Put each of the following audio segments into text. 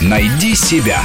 Найди себя.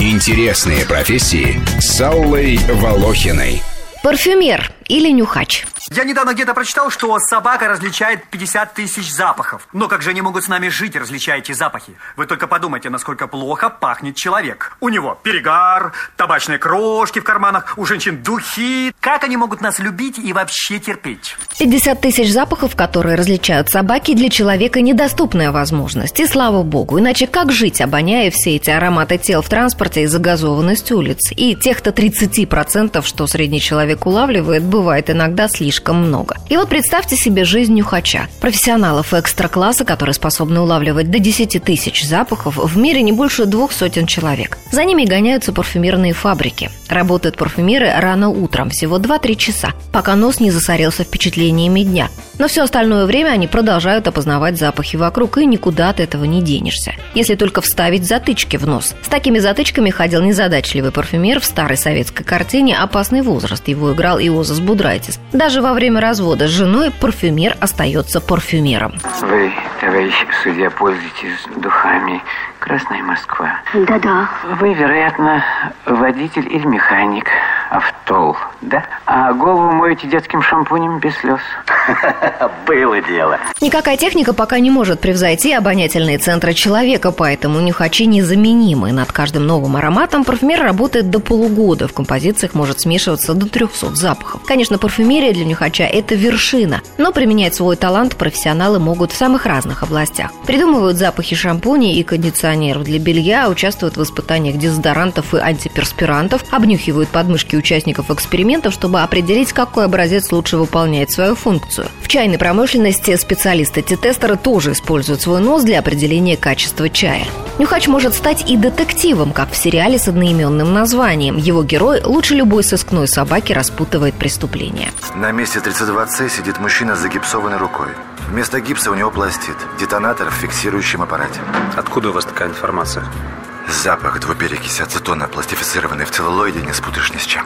Интересные профессии с Аллой Волохиной. Парфюмер или нюхач? Я недавно где-то прочитал, что собака различает 50 тысяч запахов. Но как же они могут с нами жить, различая эти запахи? Вы только подумайте, насколько плохо пахнет человек. У него перегар, табачные крошки в карманах, у женщин духи. Как они могут нас любить и вообще терпеть? 50 тысяч запахов, которые различают собаки, для человека недоступная возможность. И слава богу, иначе как жить, обоняя все эти ароматы тел в транспорте и загазованность улиц? И тех-то 30%, что средний человек улавливает, бывает иногда слишком много. И вот представьте себе жизнь нюхача. Профессионалов экстра-класса, которые способны улавливать до 10 тысяч запахов, в мире не больше 200 человек. За ними гоняются парфюмерные фабрики. Работают парфюмеры рано утром, всего 2-3 часа, пока нос не засорился впечатлениями дня. Но все остальное время они продолжают опознавать запахи вокруг, и никуда от этого не денешься. Если только вставить затычки в нос. С такими затычками ходил незадачливый парфюмер в старой советской картине «Опасный возраст». Его играл Юозас Будрайтис. Даже во время развода с женой парфюмер остается парфюмером. Вы, товарищ судья, пользуетесь духами «Красная Москва». Да-да. Вы, вероятно, водитель или механик, автол, да? А голову моете детским шампунем без слез. Было дело. Никакая техника пока не может превзойти обонятельные центры человека, поэтому нюхачи незаменимы. Над каждым новым ароматом парфюмер работает до полугода. В композициях может смешиваться до 300 запахов. Конечно, парфюмерия для нюхача – это вершина. Но применять свой талант профессионалы могут в самых разных областях. Придумывают запахи шампуней и кондиционеров для белья, участвуют в испытаниях дезодорантов и антиперспирантов, обнюхивают подмышки участников экспериментов, чтобы определить, какой образец лучше выполняет свою функцию. В чайной промышленности специалисты-тетестеры тоже используют свой нос для определения качества чая. Нюхач может стать и детективом, как в сериале с одноименным названием. Его герой лучше любой сыскной собаки распутывает преступление. На месте 32С сидит мужчина с загипсованной рукой. Вместо гипса у него пластит, детонатор в фиксирующем аппарате. Откуда у вас такая информация? Запах двуперекиси ацетона, пластифицированный в целлулоиде, не спутаешь ни с чем.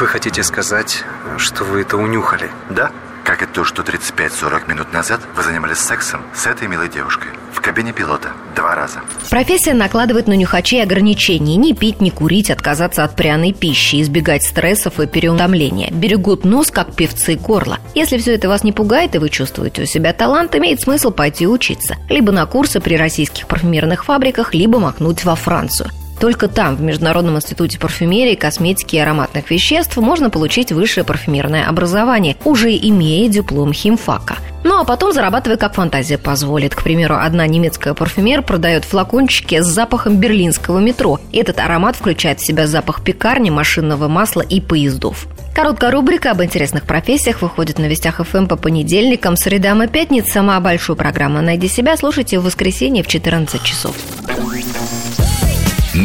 Вы хотите сказать, что вы это унюхали? Да. Как и то, что 35-40 минут назад вы занимались сексом с этой милой девушкой в кабине пилота 2 раза. Профессия накладывает на нюхачей ограничения. Не пить, не курить, отказаться от пряной пищи, избегать стрессов и переутомления. Берегут нос, как певцы, горло. Если все это вас не пугает и вы чувствуете у себя талант, имеет смысл пойти учиться. Либо на курсы при российских парфюмерных фабриках, либо макнуть во Францию. Только там, в Международном институте парфюмерии, косметики и ароматных веществ, можно получить высшее парфюмерное образование, уже имея диплом химфака. Ну а потом зарабатывай, как фантазия позволит. К примеру, одна немецкая парфюмер продает флакончики с запахом берлинского метро. Этот аромат включает в себя запах пекарни, машинного масла и поездов. Короткая рубрика об интересных профессиях выходит на Вестях ФМ по понедельникам, средам и пятницам. А большую программу «Найди себя» слушайте в воскресенье в 14 часов.